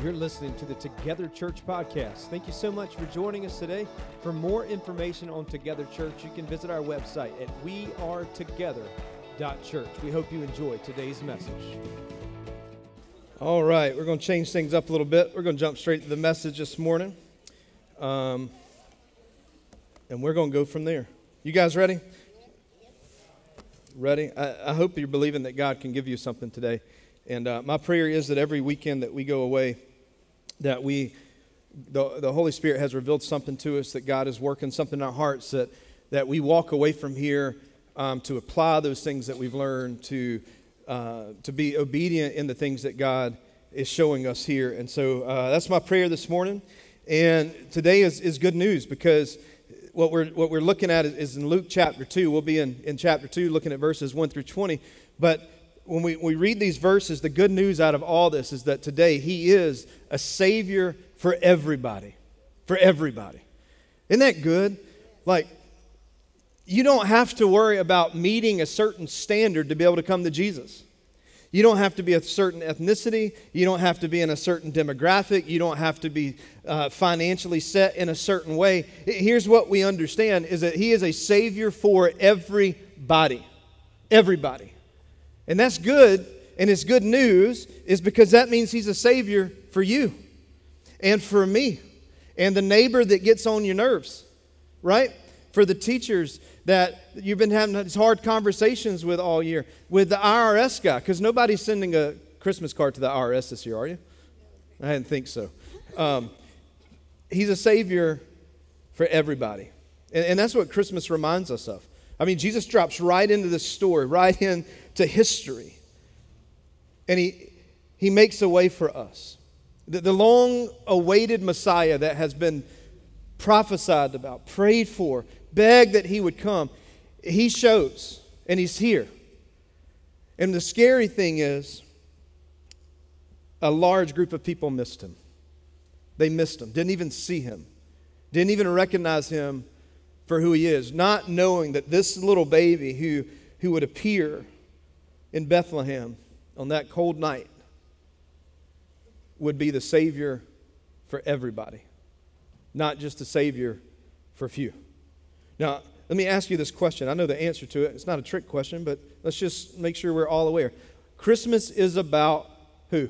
You're listening to the Together Church podcast. Thank you so much for joining us today. For more information on Together Church, you can visit our website at wearetogether.church. We hope you enjoy today's message. All right, we're going to change things up a little bit. We're going to jump straight to the message this morning, and we're going to go from there. You guys ready? Ready? I hope you're believing that God can give you something today. And my prayer is that every weekend that we go away, that the Holy Spirit has revealed something to us, that God is working something in our hearts, that we walk away from here to apply those things that we've learned, to be obedient in the things that God is showing us here. And so that's my prayer this morning. And today is good news, because what we're looking at is in Luke chapter 2. We'll be in chapter 2 looking at verses 1 through 20. But when we read these verses, the good news out of all this is that today He is a Savior for everybody. For everybody. Isn't that good? Like, you don't have to worry about meeting a certain standard to be able to come to Jesus. You don't have to be a certain ethnicity. You don't have to be in a certain demographic. You don't have to be financially set in a certain way. Here's what we understand, is that He is a Savior for everybody. Everybody. And that's good, and it's good news, is because that means He's a Savior for you and for me and the neighbor that gets on your nerves, right? For the teachers that you've been having these hard conversations with all year, with the IRS guy, because nobody's sending a Christmas card to the IRS this year, are you? I didn't think so. He's a Savior for everybody. And that's what Christmas reminds us of. I mean, Jesus drops right into this story, right into history. And he makes a way for us. The long-awaited Messiah that has been prophesied about, prayed for, begged that He would come, He shows, and He's here. And the scary thing is, a large group of people missed Him. They missed Him, didn't even see Him, didn't even recognize Him for who He is, not knowing that this little baby who would appear in Bethlehem on that cold night would be the Savior for everybody, not just the Savior for few. Now, let me ask you this question. I know the answer to it. It's not a trick question, but let's just make sure we're all aware. Christmas is about who?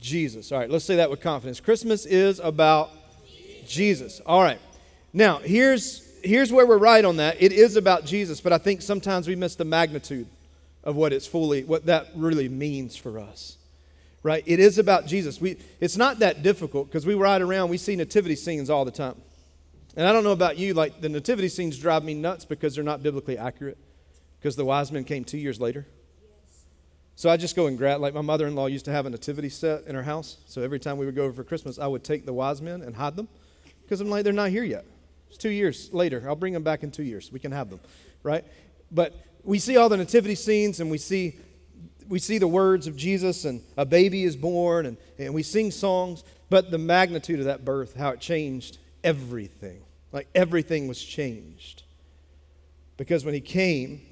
Jesus. All right, let's say that with confidence. Christmas is about Jesus. All right. Now, here's where we're right on that. It is about Jesus, but I think sometimes we miss the magnitude of what that really means for us. Right? It is about Jesus. It's not that difficult, because we ride around, we see nativity scenes all the time. And I don't know about you, like, the nativity scenes drive me nuts because they're not biblically accurate, because the wise men came 2 years later. Yes. So I just go and grab, like, my mother-in-law used to have a nativity set in her house, so every time we would go over for Christmas, I would take the wise men and hide them, because I'm like, they're not here yet. It's 2 years later. I'll bring them back in 2 years. We can have them, right? But we see all the nativity scenes, and we see the words of Jesus, and a baby is born, and we sing songs, but the magnitude of that birth, how it changed everything. Like, everything was changed. Because when he came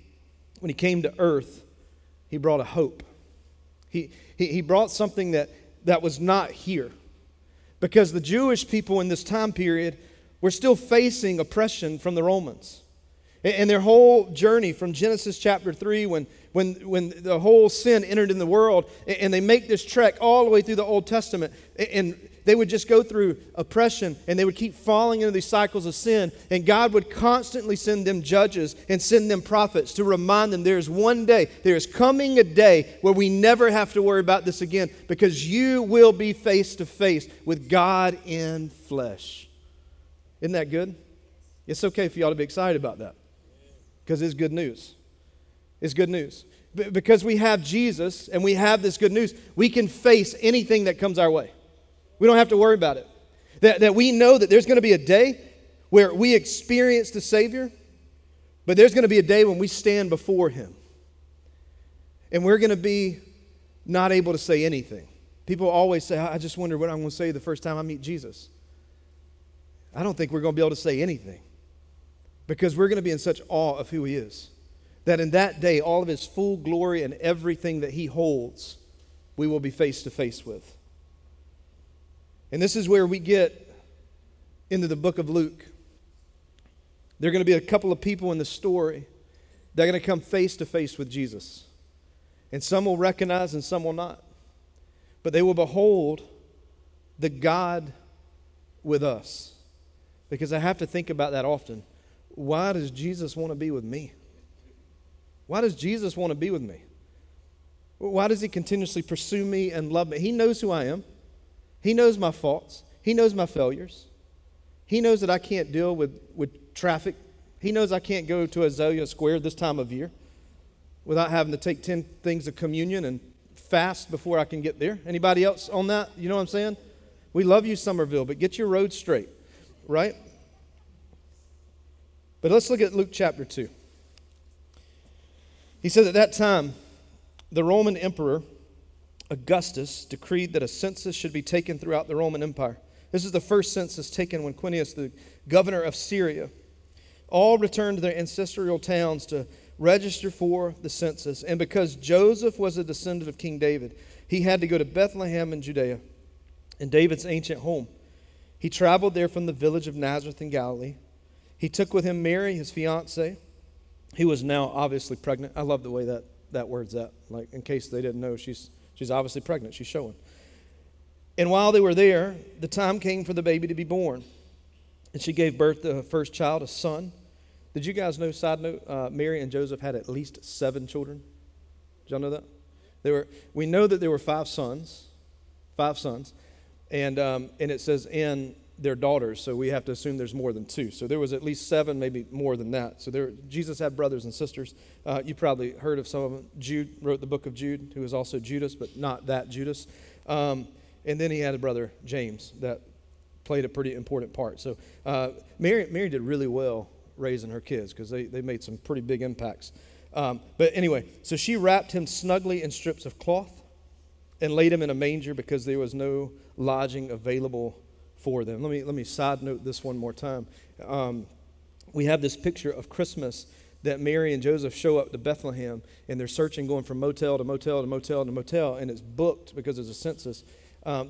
to earth, He brought a hope. He brought something that was not here. Because the Jewish people in this time period were still facing oppression from the Romans. And their whole journey from Genesis chapter 3, when the whole sin entered in the world, and they make this trek all the way through the Old Testament, and they would just go through oppression, and they would keep falling into these cycles of sin, and God would constantly send them judges and send them prophets to remind them there is coming a day where we never have to worry about this again, because you will be face to face with God in flesh. Isn't that good? It's okay for y'all to be excited about that, because it's good news. It's good news. Because we have Jesus and we have this good news, we can face anything that comes our way. We don't have to worry about it. That we know that there's going to be a day where we experience the Savior, but there's going to be a day when we stand before Him. And we're going to be not able to say anything. People always say, I just wonder what I'm going to say the first time I meet Jesus. I don't think we're going to be able to say anything, because we're going to be in such awe of who He is, that in that day, all of His full glory and everything that He holds, we will be face to face with. And this is where we get into the book of Luke. There are going to be a couple of people in the story that are going to come face to face with Jesus. And some will recognize and some will not. But they will behold the God with us. Because I have to think about that often. Why does Jesus want to be with me? Why does Jesus want to be with me? Why does he continuously pursue me and love me? He knows who I am. He knows my faults. He knows my failures. He knows that I can't deal with traffic. He knows I can't go to Azalea Square this time of year without having to take 10 things of communion and fast before I can get there. Anybody else on that? You know what I'm saying? We love you, Somerville, but get your road straight, right? But let's look at Luke chapter 2. He says, at that time, the Roman emperor, Augustus, decreed that a census should be taken throughout the Roman Empire. This is the first census taken when Quirinius, the governor of Syria, all returned to their ancestral towns to register for the census. And because Joseph was a descendant of King David, he had to go to Bethlehem in Judea, in David's ancient home. He traveled there from the village of Nazareth in Galilee. He took with him Mary, his fiancée, who was now obviously pregnant. I love the way that word's at. Like, in case they didn't know, she's obviously pregnant. She's showing. And while they were there, the time came for the baby to be born. And she gave birth to her first child, a son. Did you guys know, side note, Mary and Joseph had at least 7 children? Did y'all know that? We know that there were 5 sons. And it says, and their daughters, so we have to assume there's more than 2. So there was at least 7, maybe more than that. So Jesus had brothers and sisters. You probably heard of some of them. Jude wrote the book of Jude, who was also Judas, but not that Judas. And then he had a brother, James, that played a pretty important part. So Mary did really well raising her kids because they made some pretty big impacts. But anyway, so she wrapped him snugly in strips of cloth and laid him in a manger because there was no lodging available for them. Let me side note this one more time. We have this picture of Christmas that Mary and Joseph show up to Bethlehem, and they're searching, going from motel to motel to motel to motel, and it's booked because there's a census.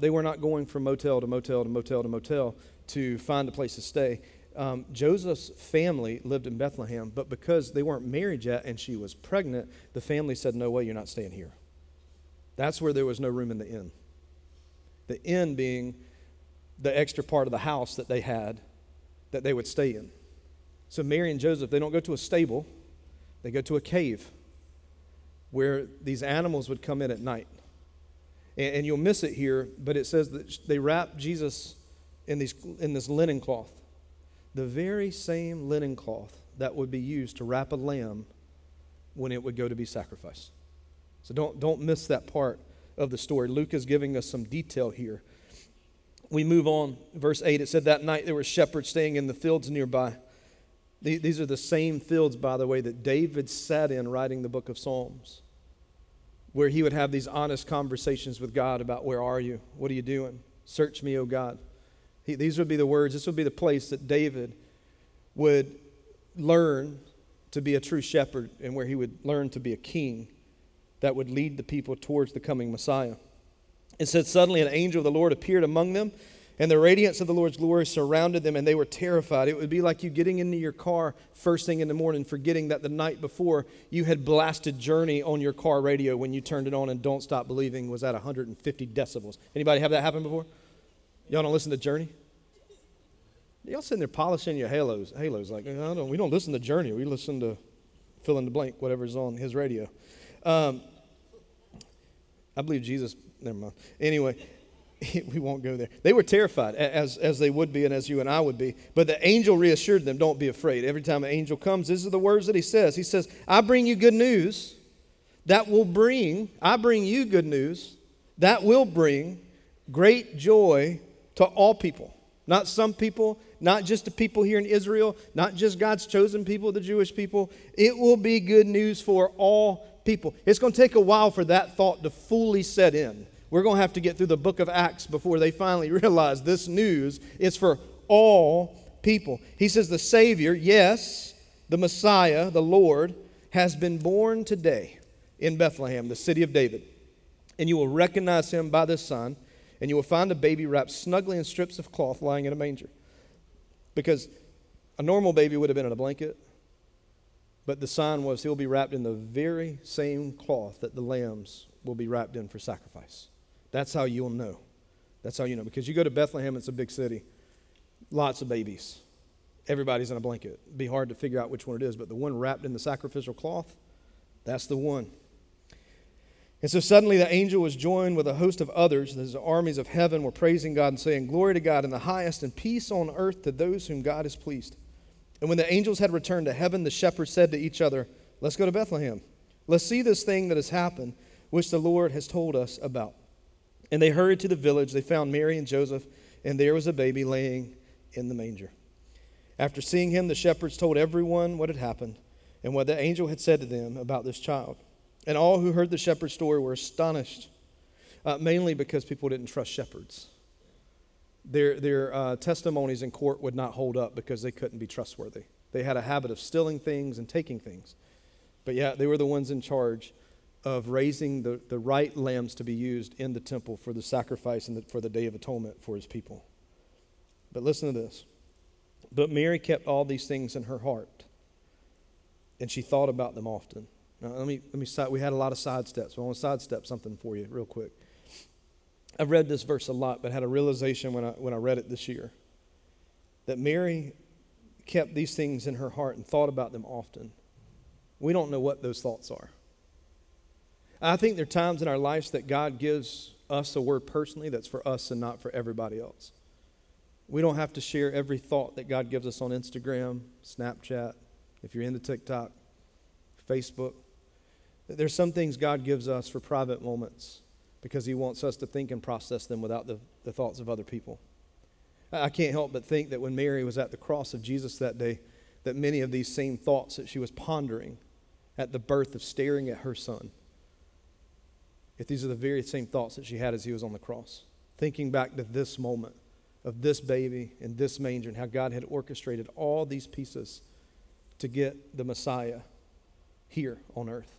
They were not going from motel to motel to motel to motel to find a place to stay. Joseph's family lived in Bethlehem, but because they weren't married yet and she was pregnant, the family said, no way, you're not staying here. That's where there was no room in the inn. The inn being the extra part of the house that they had that they would stay in. So Mary and Joseph, they don't go to a stable. They go to a cave where these animals would come in at night. And you'll miss it here, but it says that they wrapped Jesus in this linen cloth, the very same linen cloth that would be used to wrap a lamb when it would go to be sacrificed. So don't miss that part of the story. Luke is giving us some detail here. We move on. Verse 8, it said, that night there were shepherds staying in the fields nearby. These are the same fields, by the way, that David sat in writing the book of Psalms, where he would have these honest conversations with God about, where are you? What are you doing? Search me, O God. These would be the words. This would be the place that David would learn to be a true shepherd and where he would learn to be a king that would lead the people towards the coming Messiah. It said, suddenly an angel of the Lord appeared among them, and the radiance of the Lord's glory surrounded them, and they were terrified. It would be like you getting into your car first thing in the morning, forgetting that the night before you had blasted Journey on your car radio when you turned it on, and Don't Stop Believing was at 150 decibels. Anybody have that happen before? Y'all don't listen to Journey? Y'all sitting there polishing your halos like, we don't listen to Journey. We listen to fill in the blank, whatever's on his radio. I believe Jesus... Never mind. Anyway, we won't go there. They were terrified, as they would be and as you and I would be. But the angel reassured them, don't be afraid. Every time an angel comes, these are the words that he says. He says, I bring you good news that will bring great joy to all people. Not some people, not just the people here in Israel, not just God's chosen people, the Jewish people. It will be good news for all people. It's going to take a while for that thought to fully set in. We're going to have to get through the book of Acts before they finally realize this news is for all people. He says the Savior, yes, the Messiah, the Lord, has been born today in Bethlehem, the city of David. And you will recognize him by this sign. and you will find a baby wrapped snugly in strips of cloth lying in a manger. Because a normal baby would have been in a blanket, but the sign was he'll be wrapped in the very same cloth that the lambs will be wrapped in for sacrifice. That's how you'll know. That's how you know. Because you go to Bethlehem, it's a big city, lots of babies. Everybody's in a blanket. It'd be hard to figure out which one it is, but the one wrapped in the sacrificial cloth, that's the one. And so suddenly the angel was joined with a host of others. Those armies of heaven were praising God and saying, "Glory to God in the highest and peace on earth to those whom God is pleased." And when the angels had returned to heaven, the shepherds said to each other, "Let's go to Bethlehem. Let's see this thing that has happened, which the Lord has told us about." And they hurried to the village. They found Mary and Joseph, and there was a baby laying in the manger. After seeing him, the shepherds told everyone what had happened and what the angel had said to them about this child. And all who heard the shepherd's story were astonished, mainly because people didn't trust shepherds. Their testimonies in court would not hold up because they couldn't be trustworthy. They had a habit of stealing things and taking things. But yeah, they were the ones in charge of raising the right lambs to be used in the temple for the sacrifice and for the Day of Atonement for his people. But listen to this. But Mary kept all these things in her heart, and she thought about them often. Now, let me side. We had a lot of sidesteps. I want to sidestep something for you real quick. I've read this verse a lot, but had a realization when I read it this year that Mary kept these things in her heart and thought about them often. We don't know what those thoughts are. I think there are times in our lives that God gives us a word personally that's for us and not for everybody else. We don't have to share every thought that God gives us on Instagram, Snapchat, if you're into TikTok, Facebook. There's some things God gives us for private moments because he wants us to think and process them without the thoughts of other people. I can't help but think that when Mary was at the cross of Jesus that day, that many of these same thoughts that she was pondering at the birth of staring at her son, if these are the very same thoughts that she had as he was on the cross, thinking back to this moment of this baby and this manger and how God had orchestrated all these pieces to get the Messiah here on earth.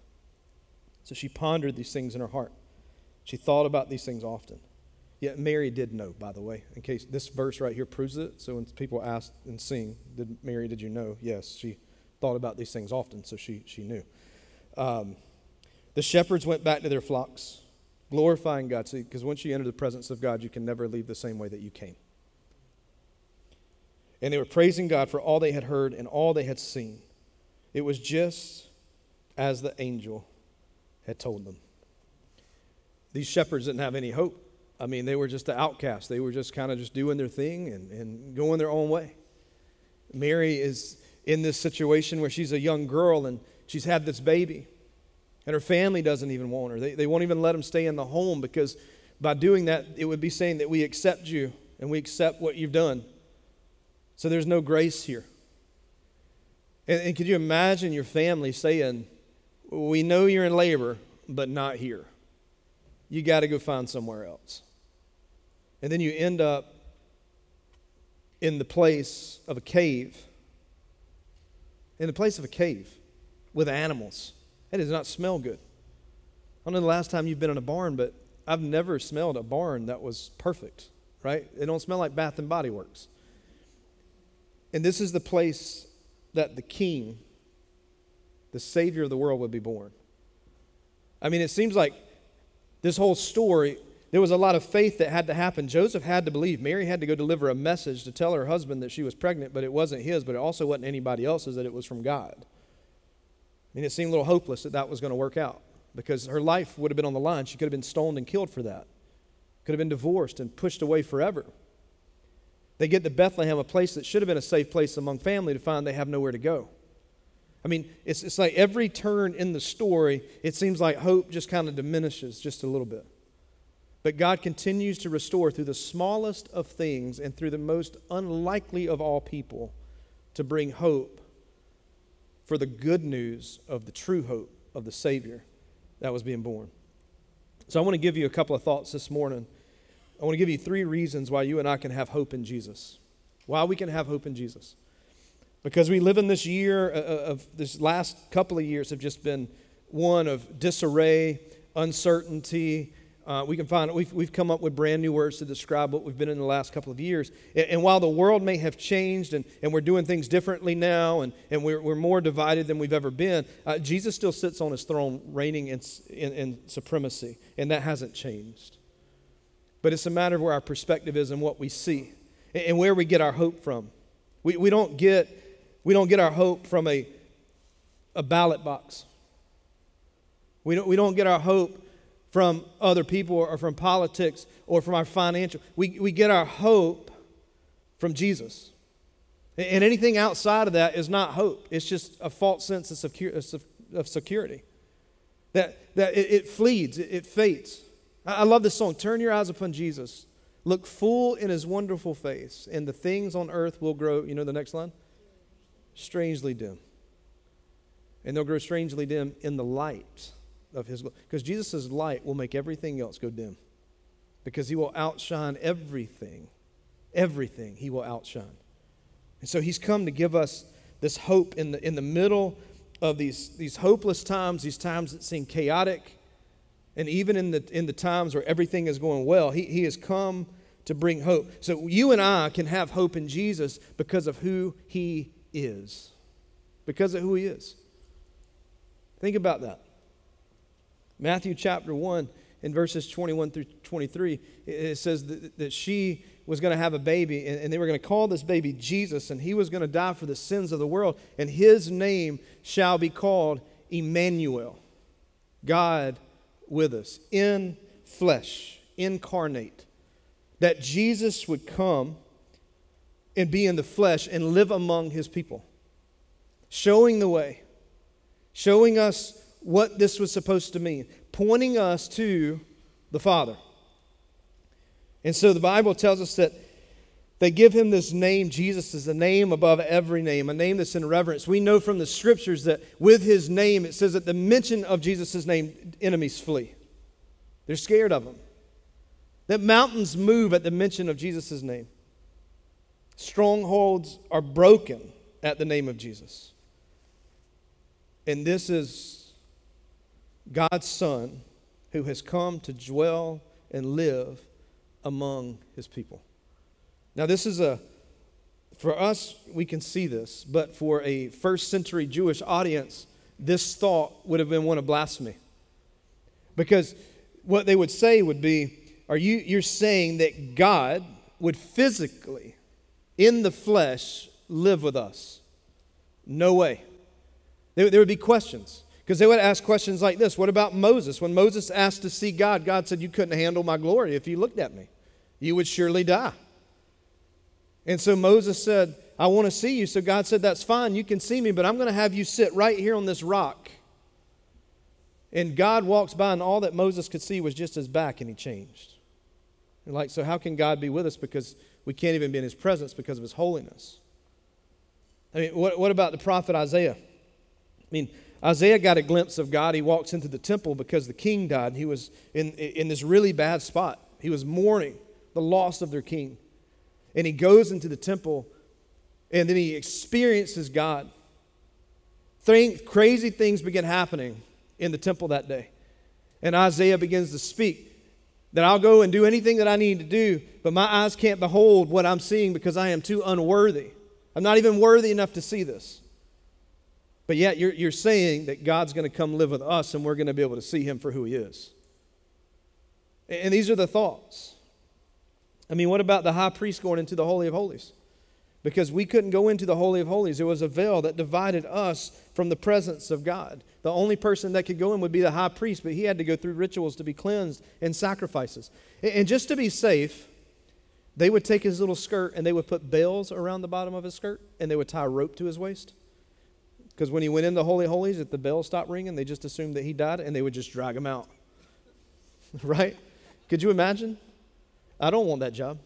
So she pondered these things in her heart. She thought about these things often. Yet Mary did know, by the way, in case this verse right here proves it. So when people ask and sing, did you know? Yes, she thought about these things often, so she knew. The shepherds went back to their flocks, glorifying God. See, because once you enter the presence of God, you can never leave the same way that you came. And they were praising God for all they had heard and all they had seen. It was just as the angel had told them. These shepherds didn't have any hope. I mean, they were just the outcasts. They were just kind of just doing their thing and going their own way. Mary is in this situation where she's a young girl and she's had this baby. And her family doesn't even want her. They won't even let them stay in the home because by doing that, it would be saying that we accept you and we accept what you've done. So there's no grace here. And could you imagine your family saying, "We know you're in labor, but not here. You got to go find somewhere else." And then you end up in the place of a cave. In the place of a cave with animals. It does not smell good. I don't know the last time you've been in a barn, but I've never smelled a barn that was perfect, right? It don't smell like Bath and Body Works. And this is the place that the King, the Savior of the world, would be born. I mean, it seems like this whole story, there was a lot of faith that had to happen. Joseph had to believe. Mary had to go deliver a message to tell her husband that she was pregnant, but it wasn't his, but it also wasn't anybody else's, that it was from God. I mean, it seemed a little hopeless that was going to work out because her life would have been on the line. She could have been stoned and killed for that. Could have been divorced and pushed away forever. They get to Bethlehem, a place that should have been a safe place among family, to find they have nowhere to go. I mean, it's like every turn in the story, it seems like hope just kind of diminishes just a little bit. But God continues to restore through the smallest of things and through the most unlikely of all people to bring hope for the good news of the true hope of the Savior that was being born. So I want to give you a couple of thoughts this morning. I want to give you three reasons why you and I can have hope in Jesus. Why we can have hope in Jesus. Because we live in this year of this last couple of years have just been one of disarray, uncertainty, We can find it. We've come up with brand new words to describe what we've been in the last couple of years. And while the world may have changed and we're doing things differently now and we're more divided than we've ever been, Jesus still sits on his throne reigning in supremacy, and that hasn't changed. But it's a matter of where our perspective is and what we see and where we get our hope from. We don't get our hope from a ballot box. We don't get our hope from other people or from politics or from our financial. We get our hope from Jesus. And anything outside of that is not hope. It's just a false sense of security. That it flees, it fades. I love this song, "Turn your eyes upon Jesus. Look full in his wonderful face, and the things on earth will grow," you know the next line? "Strangely dim." And they'll grow strangely dim in the light of his glory. Because Jesus' light will make everything else go dim. Because he will outshine everything. Everything he will outshine. And so he's come to give us this hope in the middle of these hopeless times, these times that seem chaotic, and even in the times where everything is going well. He has come to bring hope. So you and I can have hope in Jesus because of who he is. Because of who he is. Think about that. Matthew chapter 1 in verses 21 through 23, it says that she was going to have a baby and they were going to call this baby Jesus, and he was going to die for the sins of the world, and his name shall be called Emmanuel, God with us, in flesh, incarnate. That Jesus would come and be in the flesh and live among his people, showing the way, showing us what this was supposed to mean, pointing us to the Father. And so the Bible tells us that they give him this name. Jesus is the name above every name, a name that's in reverence. We know from the Scriptures that with his name, it says that the mention of Jesus' name, enemies flee. They're scared of him. That mountains move at the mention of Jesus' name. Strongholds are broken at the name of Jesus. And this is God's Son who has come to dwell and live among his people. Now this is for us, we can see this, but for a first century Jewish audience, this thought would have been one of blasphemy. Because what they would say would be, you're saying that God would physically, in the flesh, live with us? No way. There would be questions, because they would ask questions like this. What about Moses? When Moses asked to see God, God said, "You couldn't handle my glory if you looked at me. You would surely die." And so Moses said, "I want to see you." So God said, "That's fine. You can see me, but I'm going to have you sit right here on this rock." And God walks by, and all that Moses could see was just his back, and he changed. And like, so how can God be with us? Because we can't even be in his presence because of his holiness. I mean, what about the prophet Isaiah? I mean, Isaiah got a glimpse of God. He walks into the temple because the king died. He was in this really bad spot. He was mourning the loss of their king. And he goes into the temple, and then he experiences God. Crazy things begin happening in the temple that day. And Isaiah begins to speak that I'll go and do anything that I need to do, but my eyes can't behold what I'm seeing because I am too unworthy. I'm not even worthy enough to see this. But yet you're saying that God's going to come live with us and we're going to be able to see him for who he is. And these are the thoughts. I mean, what about the high priest going into the Holy of Holies? Because we couldn't go into the Holy of Holies. There was a veil that divided us from the presence of God. The only person that could go in would be the high priest, but he had to go through rituals to be cleansed and sacrifices. And just to be safe, they would take his little skirt and they would put bells around the bottom of his skirt and they would tie a rope to his waist. Because when he went in the Holy of Holies, if the bell stopped ringing, they just assumed that he died, and they would just drag him out. Right? Could you imagine? I don't want that job.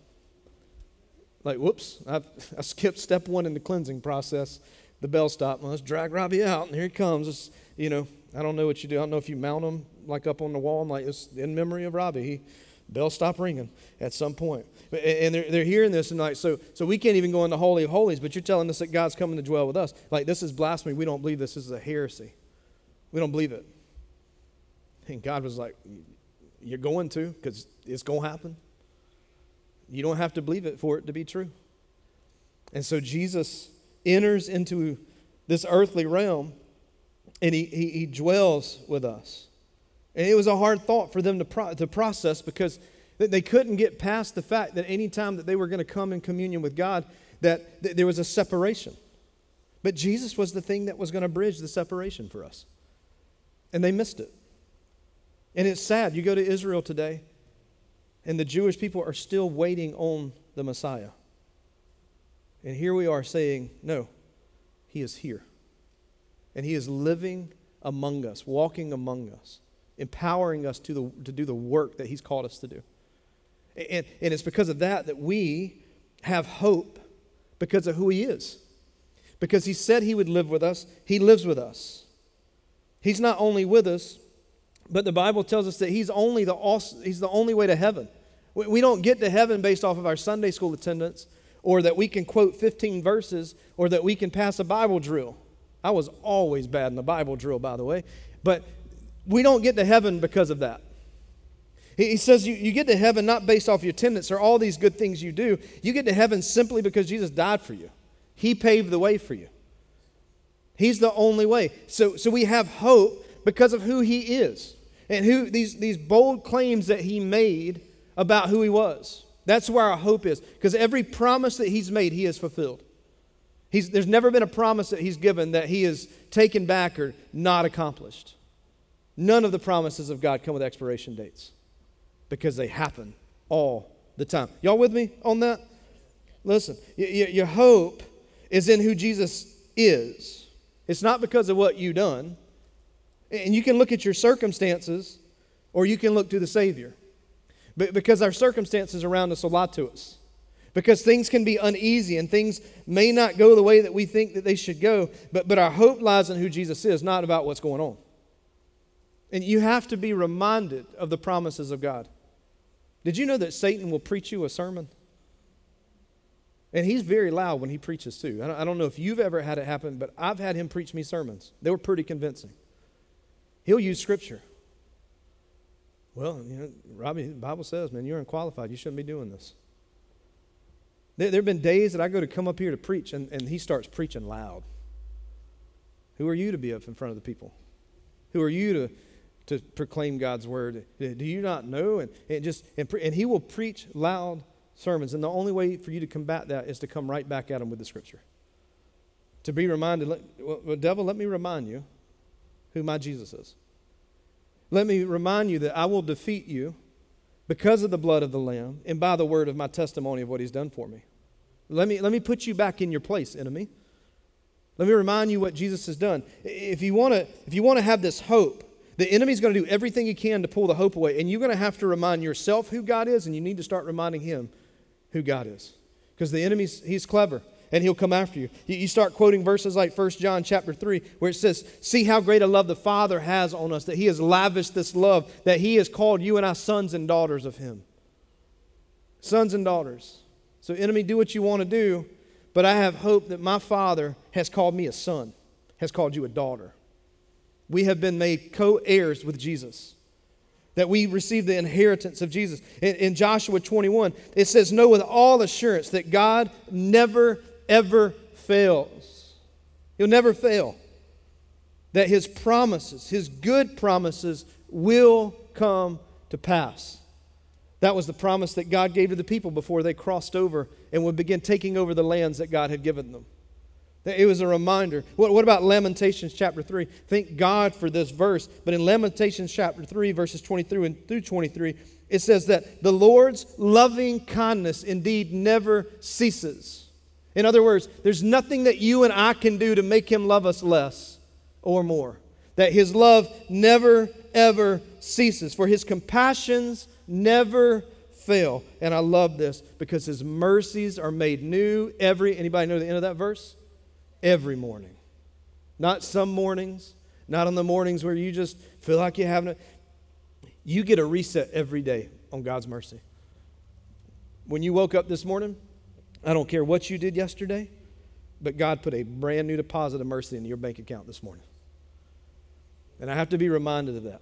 Like, whoops, I skipped step one in the cleansing process. The bell stopped. Well, let's drag Robbie out, and here he comes. It's, you know, I don't know what you do. I don't know if you mount him, like, up on the wall. I'm like, it's in memory of Robbie. Bell stopped ringing at some point. And they're hearing this and like, so we can't even go in the Holy of Holies, but you're telling us that God's coming to dwell with us. Like, this is blasphemy. We don't believe this. This is a heresy. We don't believe it. And God was like, You're going to, because it's going to happen. You don't have to believe it for it to be true. And so Jesus enters into this earthly realm, and he dwells with us. And it was a hard thought for them to process, because they couldn't get past the fact that any time that they were going to come in communion with God, that there was a separation. But Jesus was the thing that was going to bridge the separation for us. And they missed it. And it's sad. You go to Israel today, and the Jewish people are still waiting on the Messiah. And here we are saying, no, he is here. And he is living among us, walking among us, empowering us to do the work that he's called us to do. And it's because of that we have hope, because of who he is. Because he said he would live with us, he lives with us. He's not only with us, but the Bible tells us that he's the only way to heaven. We don't get to heaven based off of our Sunday school attendance, or that we can quote 15 verses, or that we can pass a Bible drill. I was always bad in the Bible drill, by the way. But we don't get to heaven because of that. He says you get to heaven not based off your attendance or all these good things you do. You get to heaven simply because Jesus died for you. He paved the way for you. He's the only way. So we have hope because of who he is and who these bold claims that he made about who he was. That's where our hope is, because every promise that he's made, he has fulfilled. There's never been a promise that he's given that he has taken back or not accomplished. None of the promises of God come with expiration dates, because they happen all the time. Y'all with me on that? Listen, your hope is in who Jesus is. It's not because of what you've done. And you can look at your circumstances, or you can look to the Savior. Because our circumstances around us will lie to us. Because things can be uneasy and things may not go the way that we think that they should go. But our hope lies in who Jesus is, not about what's going on. And you have to be reminded of the promises of God. Did you know that Satan will preach you a sermon? And he's very loud when he preaches too. I don't know if you've ever had it happen, but I've had him preach me sermons. They were pretty convincing. He'll use Scripture. Well, you know, Robbie, the Bible says, man, you're unqualified. You shouldn't be doing this. There have been days that I go to come up here to preach, and he starts preaching loud. Who are you to be up in front of the people? Who are you to proclaim God's word? Do you not know? And he will preach loud sermons, and the only way for you to combat that is to come right back at him with the Scripture. To be reminded, well, devil, let me remind you who my Jesus is. Let me remind you that I will defeat you because of the blood of the Lamb and by the word of my testimony of what he's done for me. Let me put you back in your place, enemy. Let me remind you what Jesus has done. If you want to have this hope, the enemy's going to do everything he can to pull the hope away, and you're going to have to remind yourself who God is, and you need to start reminding him who God is. Because the enemy's, he's clever, and he'll come after you. You start quoting verses like 1 John chapter 3, where it says, see how great a love the Father has on us, that he has lavished this love, that he has called you and I sons and daughters of him. Sons and daughters. So enemy, do what you want to do, but I have hope that my Father has called me a son, has called you a daughter. We have been made co-heirs with Jesus, that we receive the inheritance of Jesus. In Joshua 21, it says, know with all assurance that God never ever fails. He'll never fail. That his promises, his good promises, will come to pass. That was the promise that God gave to the people before they crossed over and would begin taking over the lands that God had given them. It was a reminder. What about Lamentations chapter 3? Thank God for this verse. But in Lamentations chapter 3, verses 23 and through 23, it says that the Lord's loving kindness indeed never ceases. In other words, there's nothing that you and I can do to make him love us less or more. That his love never, ever ceases. For his compassions never fail. And I love this, because his mercies are made new anybody know the end of that verse? Every morning. Not some mornings. Not on the mornings where you just feel like you haven't. You get a reset every day on God's mercy. When you woke up this morning, I don't care what you did yesterday, but God put a brand new deposit of mercy into your bank account this morning. And I have to be reminded of that.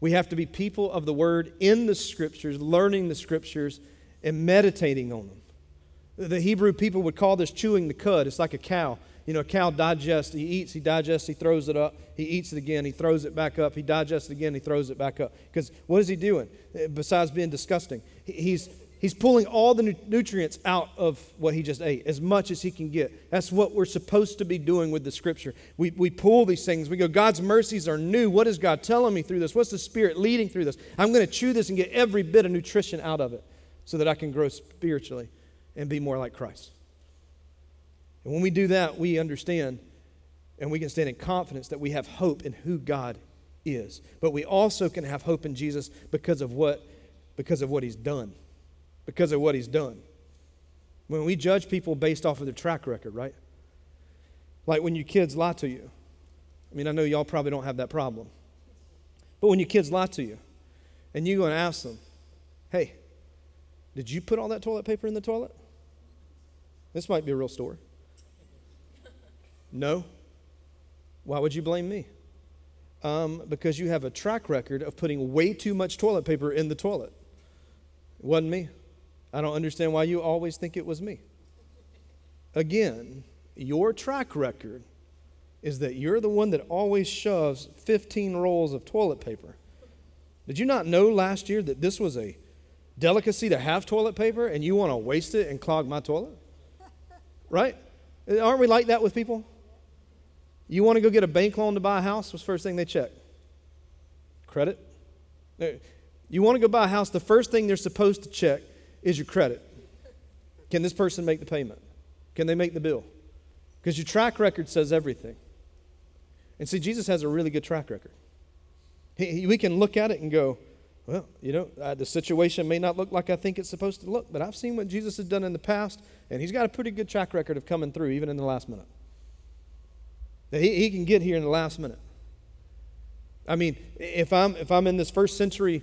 We have to be people of the Word in the Scriptures, learning the Scriptures and meditating on them. The Hebrew people would call this chewing the cud. It's like a cow. You know, a cow digests. He eats, he digests, he throws it up. He eats it again, he throws it back up. He digests it again, he throws it back up. Because what is he doing besides being disgusting? He's pulling all the nutrients out of what he just ate, as much as he can get. That's what we're supposed to be doing with the Scripture. We pull these things. We go, God's mercies are new. What is God telling me through this? What's the Spirit leading through this? I'm going to chew this and get every bit of nutrition out of it so that I can grow spiritually and be more like Christ. And when we do that, we understand and we can stand in confidence that we have hope in who God is. But we also can have hope in Jesus because of what he's done. Because of what he's done. When we judge people based off of their track record, right? Like when your kids lie to you. I mean, I know y'all probably don't have that problem. But when your kids lie to you, and you go and ask them, hey, did you put all that toilet paper in the toilet? This might be a real story. No. Why would you blame me? Because you have a track record of putting way too much toilet paper in the toilet. It wasn't me. I don't understand why you always think it was me. Again, your track record is that you're the one that always shoves 15 rolls of toilet paper. Did you not know last year that this was a delicacy to have toilet paper and you want to waste it and clog my toilet? Right? Aren't we like that with people? You want to go get a bank loan to buy a house? What's the first thing they check? Credit? You want to go buy a house, the first thing they're supposed to check is your credit. Can this person make the payment? Can they make the bill? Because your track record says everything. And see, Jesus has a really good track record. We can look at it and go, well, you know, the situation may not look like I think it's supposed to look, but I've seen what Jesus has done in the past, and he's got a pretty good track record of coming through even in the last minute. That he can get here in the last minute. I mean, if I'm in this first century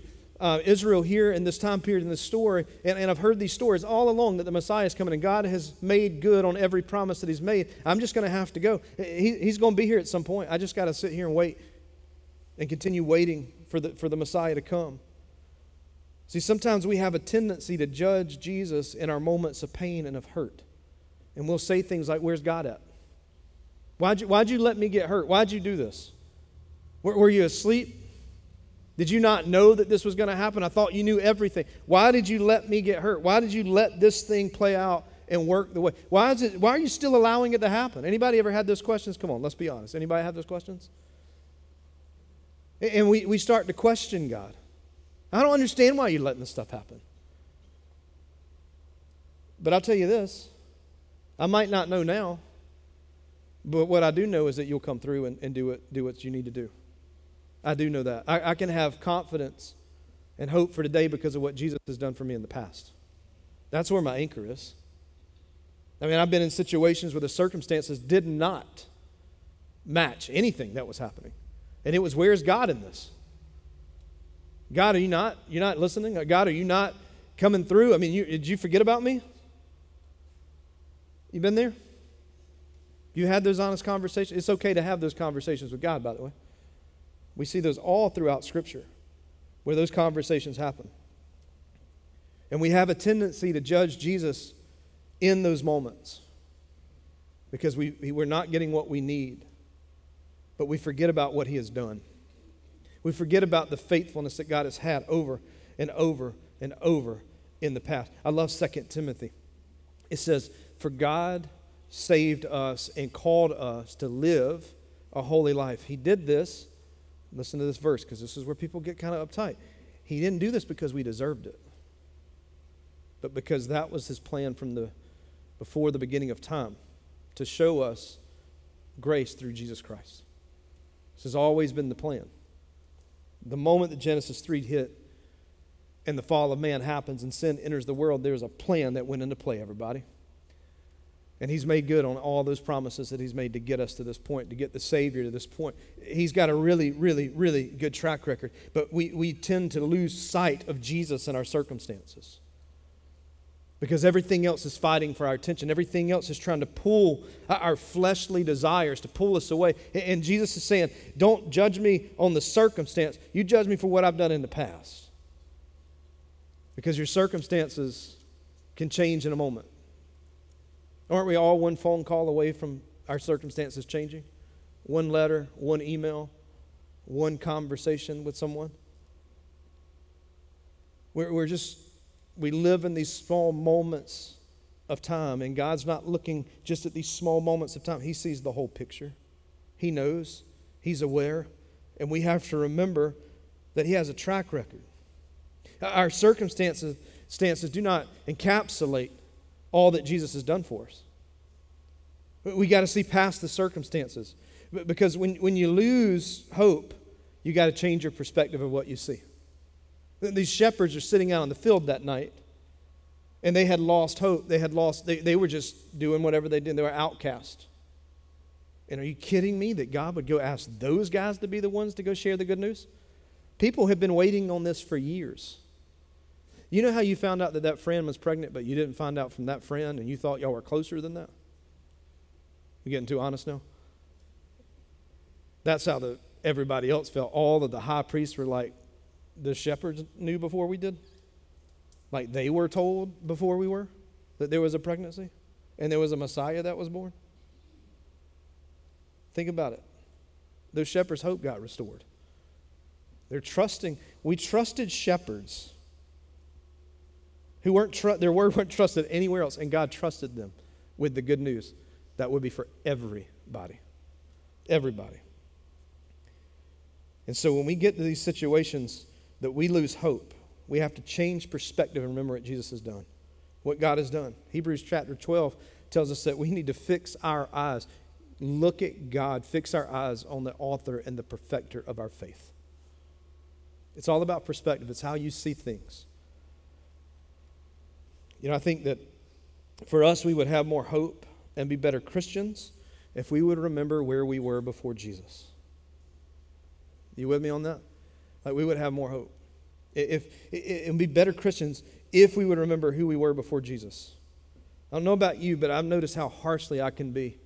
Israel here in this time period in this story, and I've heard these stories all along that the Messiah is coming and God has made good on every promise that he's made. I'm just going to have to go. He's going to be here at some point. I just got to sit here and wait and continue waiting for the Messiah to come. See, sometimes we have a tendency to judge Jesus in our moments of pain and of hurt. And we'll say things like, where's God at? Why'd you let me get hurt? Why'd you do this? Were you asleep? Did you not know that this was going to happen? I thought you knew everything. Why did you let me get hurt? Why did you let this thing play out and work the way? Why are you still allowing it to happen? Anybody ever had those questions? Come on, let's be honest. Anybody have those questions? And we start to question God. I don't understand why you're letting this stuff happen. But I'll tell you this. I might not know now, but what I do know is that you'll come through and do what you need to do. I do know that. I can have confidence and hope for today because of what Jesus has done for me in the past. That's where my anchor is. I mean, I've been in situations where the circumstances did not match anything that was happening. And it was, where's God in this? God, are you not? You're not listening? God, are you not coming through? I mean, did you forget about me? You been there? You had those honest conversations? It's okay to have those conversations with God, by the way. We see those all throughout Scripture where those conversations happen. And we have a tendency to judge Jesus in those moments because we're not getting what we need, but we forget about what he has done. We forget about the faithfulness that God has had over and over and over in the past. I love 2 Timothy. It says, for God saved us and called us to live a holy life. He did this. Listen to this verse, because this is where people get kind of uptight. He didn't do this because we deserved it, but because that was his plan from before the beginning of time, to show us grace through Jesus Christ. This has always been the plan. The moment that Genesis 3 hit and the fall of man happens and sin enters the world, there's a plan that went into play, everybody. And he's made good on all those promises that he's made to get us to this point, to get the Savior to this point. He's got a really, really, really good track record. But we tend to lose sight of Jesus in our circumstances. because everything else is fighting for our attention. Everything else is trying to pull our fleshly desires, to pull us away. And Jesus is saying, don't judge me on the circumstance. You judge me for what I've done in the past. Because your circumstances can change in a moment. Aren't we all one phone call away from our circumstances changing? One letter, one email, one conversation with someone. We live in these small moments of time, and God's not looking just at these small moments of time. He sees the whole picture. He knows. He's aware. And we have to remember that He has a track record. Our circumstances do not encapsulate all that Jesus has done for us. We got to see past the circumstances. Because when you lose hope, you got to change your perspective of what you see. These shepherds are sitting out on the field that night, and they had lost hope. They had lost, they were just doing whatever they did. They were outcast. And are you kidding me that God would go ask those guys to be the ones to go share the good news? People have been waiting on this for years. You know how you found out that that friend was pregnant, but you didn't find out from that friend, and you thought y'all were closer than that? You getting too honest now? That's how everybody else felt. All of the high priests were like, the shepherds knew before we did. Like they were told before we were that there was a pregnancy and there was a Messiah that was born. Think about it. Those shepherds' hope got restored. They're trusting. We trusted shepherds who their word weren't trusted anywhere else, and God trusted them with the good news that would be for everybody. Everybody. And so when we get to these situations that we lose hope, we have to change perspective and remember what Jesus has done, what God has done. Hebrews chapter 12 tells us that we need to fix our eyes. Look at God, fix our eyes on the author and the perfecter of our faith. It's all about perspective. It's how you see things. You know, I think that for us, we would have more hope and be better Christians if we would remember where we were before Jesus. You with me on that? Like we would have more hope. It would be better Christians if we would remember who we were before Jesus. I don't know about you, but I've noticed how harshly I can be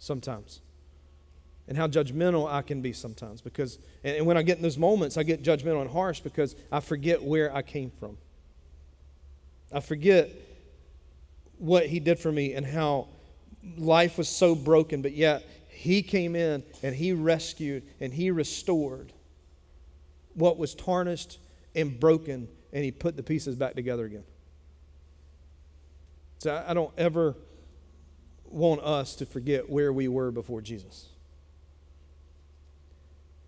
sometimes. And how judgmental I can be sometimes. And when I get in those moments, I get judgmental and harsh because I forget where I came from. I forget what He did for me and how life was so broken, but yet He came in and He rescued and He restored what was tarnished and broken, and He put the pieces back together again. So I don't ever want us to forget where we were before Jesus.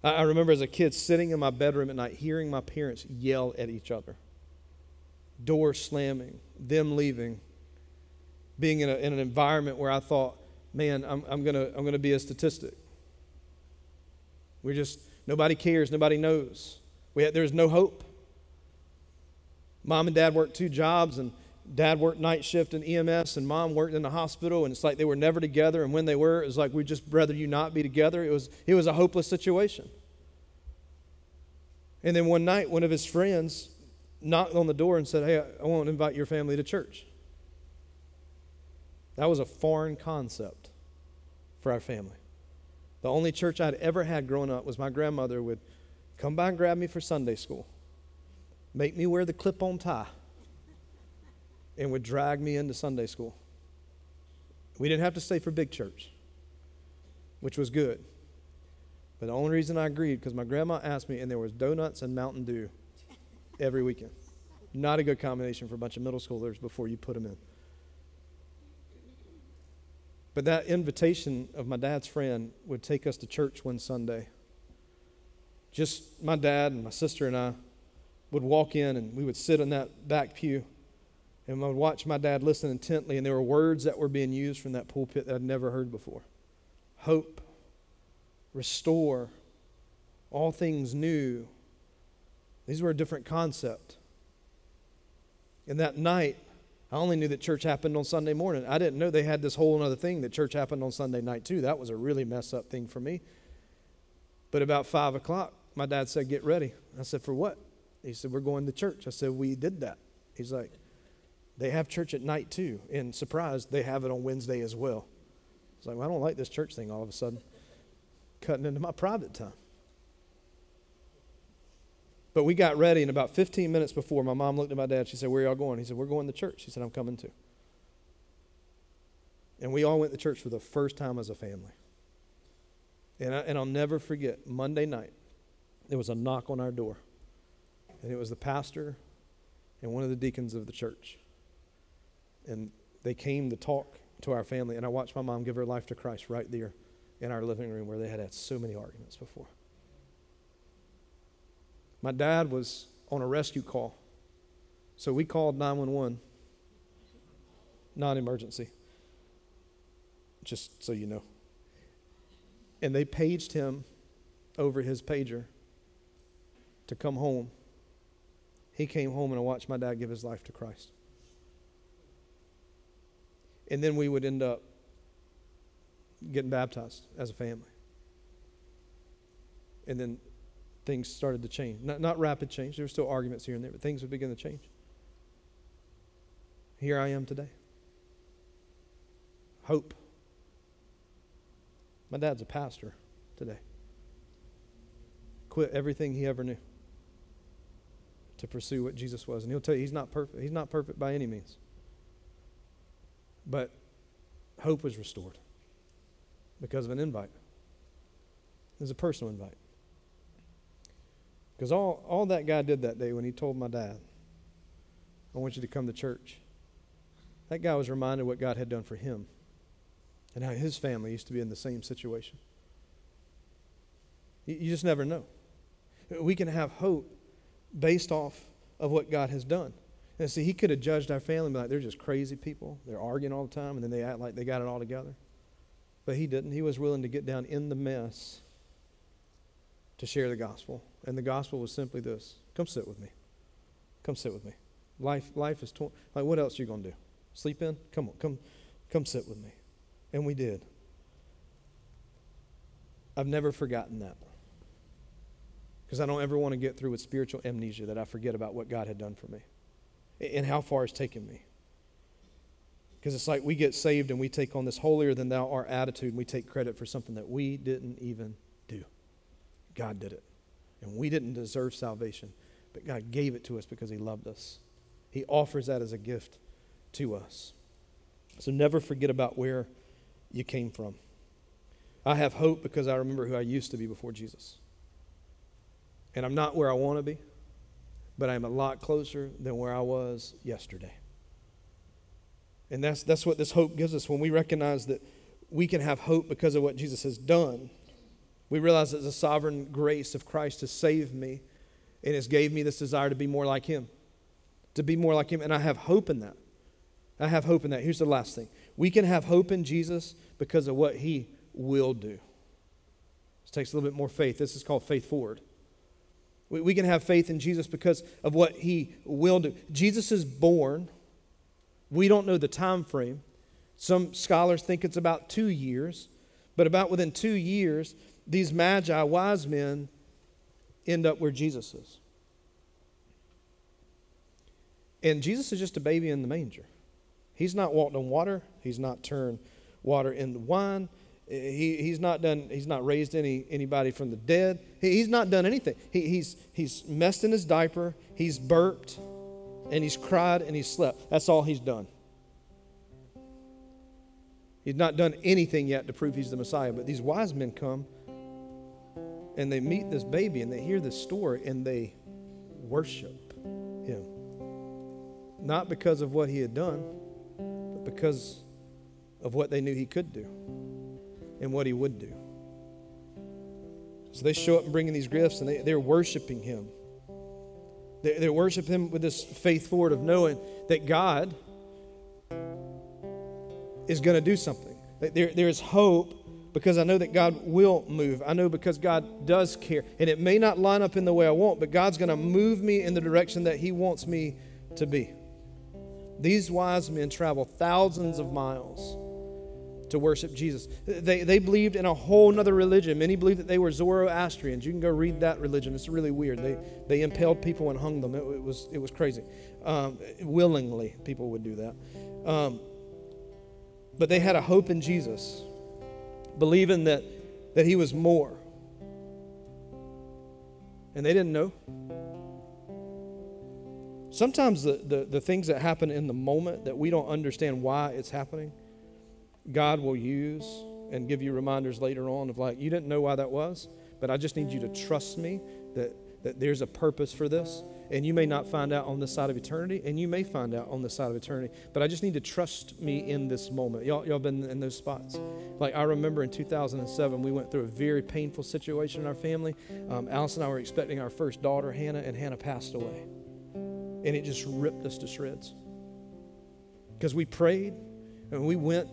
I remember as a kid sitting in my bedroom at night hearing my parents yell at each other. Doors slamming, them leaving, being in an environment where I thought, man, I'm gonna be a statistic. Nobody cares, nobody knows. There's no hope. Mom and Dad worked two jobs, and Dad worked night shift in EMS, and Mom worked in the hospital, and it's like they were never together, and when they were, it was like we'd just rather you not be together. It was a hopeless situation. And then one night, one of his friends knocked on the door and said, hey, I want to invite your family to church. That was a foreign concept for our family. The only church I'd ever had growing up was my grandmother would come by and grab me for Sunday school, make me wear the clip-on tie, and would drag me into Sunday school. We didn't have to stay for big church, which was good. But the only reason I agreed, because my grandma asked me, and there was donuts and Mountain Dew every weekend. Not a good combination for a bunch of middle schoolers before you put them in. But that invitation of my dad's friend would take us to church one Sunday. Just my dad and my sister and I would walk in, and we would sit in that back pew, and I would watch my dad listen intently, and there were words that were being used from that pulpit that I'd never heard before. Hope, restore, all things new. These were a different concept. And that night, I only knew that church happened on Sunday morning. I didn't know they had this whole other thing that church happened on Sunday night too. That was a really mess up thing for me. But about 5 o'clock, my dad said, get ready. I said, for what? He said, we're going to church. I said, we did that. He's like, They have church at night too, and surprise, they have it on Wednesday as well. It's like, well, I don't like this church thing all of a sudden. Cutting into my private time. But we got ready, and about 15 minutes before, my mom looked at my dad. She said, "Where are y'all going?" He said, "We're going to church." She said, "I'm coming too." And we all went to church for the first time as a family. And I'll never forget, Monday night, there was a knock on our door. And it was the pastor and one of the deacons of the church. And they came to talk to our family. And I watched my mom give her life to Christ right there in our living room where they had had so many arguments before. My dad was on a rescue call. So we called 911, non-emergency, just so you know. And they paged him over his pager to come home. He came home, and I watched my dad give his life to Christ. And then we would end up getting baptized as a family. And then things started to change. Not rapid change. There were still arguments here and there, but things would begin to change. Here I am today. Hope. My dad's a pastor today. Quit everything he ever knew to pursue what Jesus was. And he'll tell you he's not perfect. He's not perfect by any means. But hope was restored because of an invite. It was a personal invite. Because all that guy did that day when he told my dad, "I want you to come to church," that guy was reminded what God had done for him and how his family used to be in the same situation. You just never know. We can have hope based off of what God has done. And see, he could have judged our family and be like, "They're just crazy people. They're arguing all the time, and then they act like they got it all together." But he didn't. He was willing to get down in the mess to share the gospel. And the gospel was simply this: come sit with me. Come sit with me. Life is torn. Like, what else are you going to do? Sleep in? Come on. Come sit with me. And we did. I've never forgotten that. Because I don't ever want to get through with spiritual amnesia that I forget about what God had done for me and how far it's taken me. Because it's like we get saved and we take on this holier-than-thou-art attitude and we take credit for something that we didn't even do. God did it. And we didn't deserve salvation, but God gave it to us because he loved us. He offers that as a gift to us. So never forget about where you came from. I have hope because I remember who I used to be before Jesus. And I'm not where I want to be, but I'm a lot closer than where I was yesterday. And that's what this hope gives us. When we recognize that we can have hope because of what Jesus has done, we realize that the sovereign grace of Christ has saved me and has gave me this desire to be more like him. To be more like him, and I have hope in that. I have hope in that. Here's the last thing. We can have hope in Jesus because of what he will do. This takes a little bit more faith. This is called faith forward. We can have faith in Jesus because of what he will do. Jesus is born. We don't know the time frame. Some scholars think it's about 2 years, but about within 2 years, these magi, wise men, end up where Jesus is. And Jesus is just a baby in the manger. He's not walked on water. He's not turned water into wine. He's not raised anybody from the dead. He's not done anything. He's messed in his diaper. He's burped, and he's cried, and he's slept. That's all he's done. He's not done anything yet to prove he's the Messiah. But these wise men come, and they meet this baby, and they hear this story, and they worship him. Not because of what he had done, but because of what they knew he could do and what he would do. So they show up and bring in these gifts, and they're worshiping him. They worship him with this faith forward of knowing that God is going to do something. There is hope because I know that God will move. I know because God does care. And it may not line up in the way I want, but God's going to move me in the direction that he wants me to be. These wise men travel thousands of miles to worship Jesus. They believed in a whole nother religion. Many believed that they were Zoroastrians. You can go read that religion. It's really weird. They impaled people and hung them. It was crazy. Willingly, people would do that. But they had a hope in Jesus, believing that he was more. And they didn't know. Sometimes the things that happen in the moment that we don't understand why it's happening, God will use and give you reminders later on of like, you didn't know why that was, but I just need you to trust me that there's a purpose for this. And you may not find out on this side of eternity, and you may find out on this side of eternity, but I just need to trust me in this moment. Y'all been in those spots. Like I remember in 2007, we went through a very painful situation in our family. Alice and I were expecting our first daughter, Hannah, and Hannah passed away. And it just ripped us to shreds. Because we prayed, and we went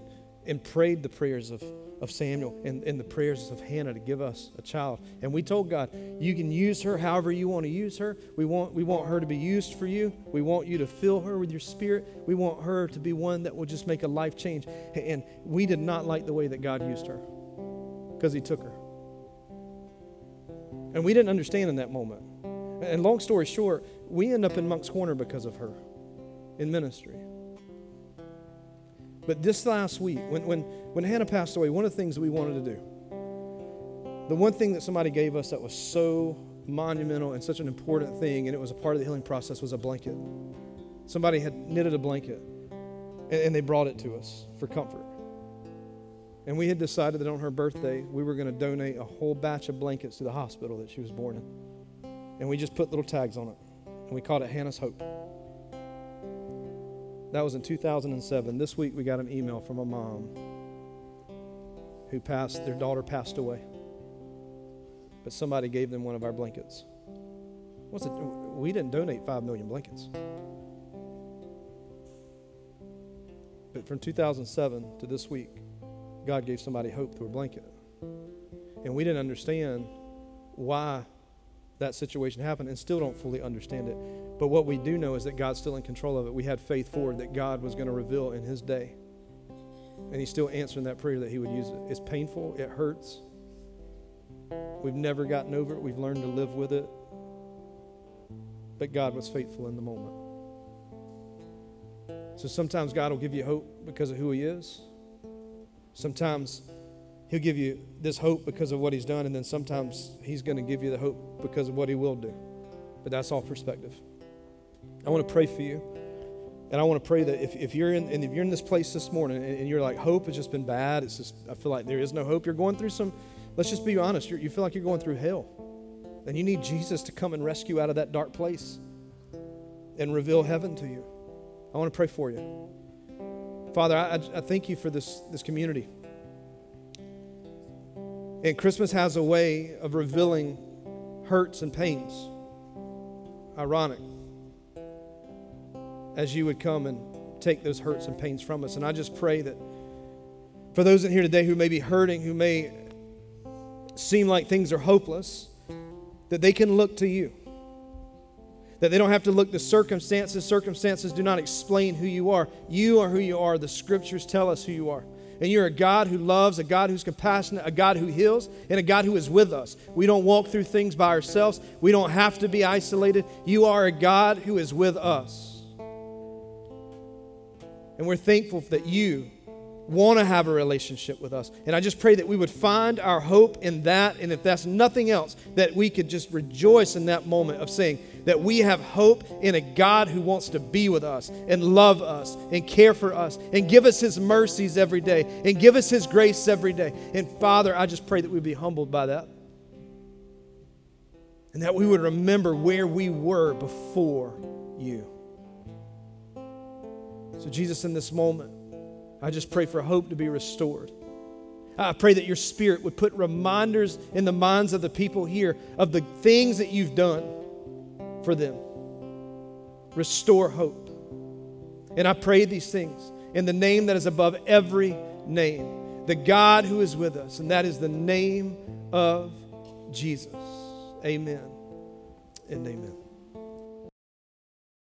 and prayed the prayers of Samuel and the prayers of Hannah to give us a child. And we told God, you can use her however you want to use her. We want her to be used for you. We want you to fill her with your spirit. We want her to be one that will just make a life change. And we did not like the way that God used her because he took her. And we didn't understand in that moment. And long story short, we end up in Monk's Corner because of her in ministry. But this last week, when Hannah passed away, one of the things that we wanted to do, the one thing that somebody gave us that was so monumental and such an important thing, and it was a part of the healing process, was a blanket. Somebody had knitted a blanket, and they brought it to us for comfort. And we had decided that on her birthday, we were going to donate a whole batch of blankets to the hospital that she was born in. And we just put little tags on it, and we called it Hannah's Hope. That was in 2007. This week we got an email from a mom who their daughter passed away. But somebody gave them one of our blankets. We didn't donate 5 million blankets. But from 2007 to this week, God gave somebody hope through a blanket. And we didn't understand why that situation happened and still don't fully understand it. But what we do know is that God's still in control of it. We had faith forward that God was going to reveal in his day. And he's still answering that prayer that he would use it. It's painful. It hurts. We've never gotten over it. We've learned to live with it. But God was faithful in the moment. So sometimes God will give you hope because of who he is. Sometimes he'll give you this hope because of what he's done. And then sometimes he's going to give you the hope because of what he will do. But that's all perspective. I want to pray for you, and I want to pray that if you're in this place this morning and you're like, hope has just been bad, it's just, I feel like there is no hope, you're going through some, let's just be honest, you feel like you're going through hell, and you need Jesus to come and rescue out of that dark place and reveal heaven to you. I want to pray for you. Father, I thank you for this community, and Christmas has a way of revealing hurts and pains. Ironic. As you would come and take those hurts and pains from us. And I just pray that for those in here today who may be hurting, who may seem like things are hopeless, that they can look to you. That they don't have to look to circumstances. Circumstances do not explain who you are. You are who you are. The scriptures tell us who you are. And you're a God who loves, a God who's compassionate, a God who heals, and a God who is with us. We don't walk through things by ourselves. We don't have to be isolated. You are a God who is with us. And we're thankful that you want to have a relationship with us. And I just pray that we would find our hope in that. And if that's nothing else, that we could just rejoice in that moment of saying that we have hope in a God who wants to be with us and love us and care for us and give us his mercies every day and give us his grace every day. And Father, I just pray that we'd be humbled by that. And that we would remember where we were before you. So Jesus, in this moment, I just pray for hope to be restored. I pray that your spirit would put reminders in the minds of the people here of the things that you've done for them. Restore hope. And I pray these things in the name that is above every name, the God who is with us, and that is the name of Jesus. Amen and amen.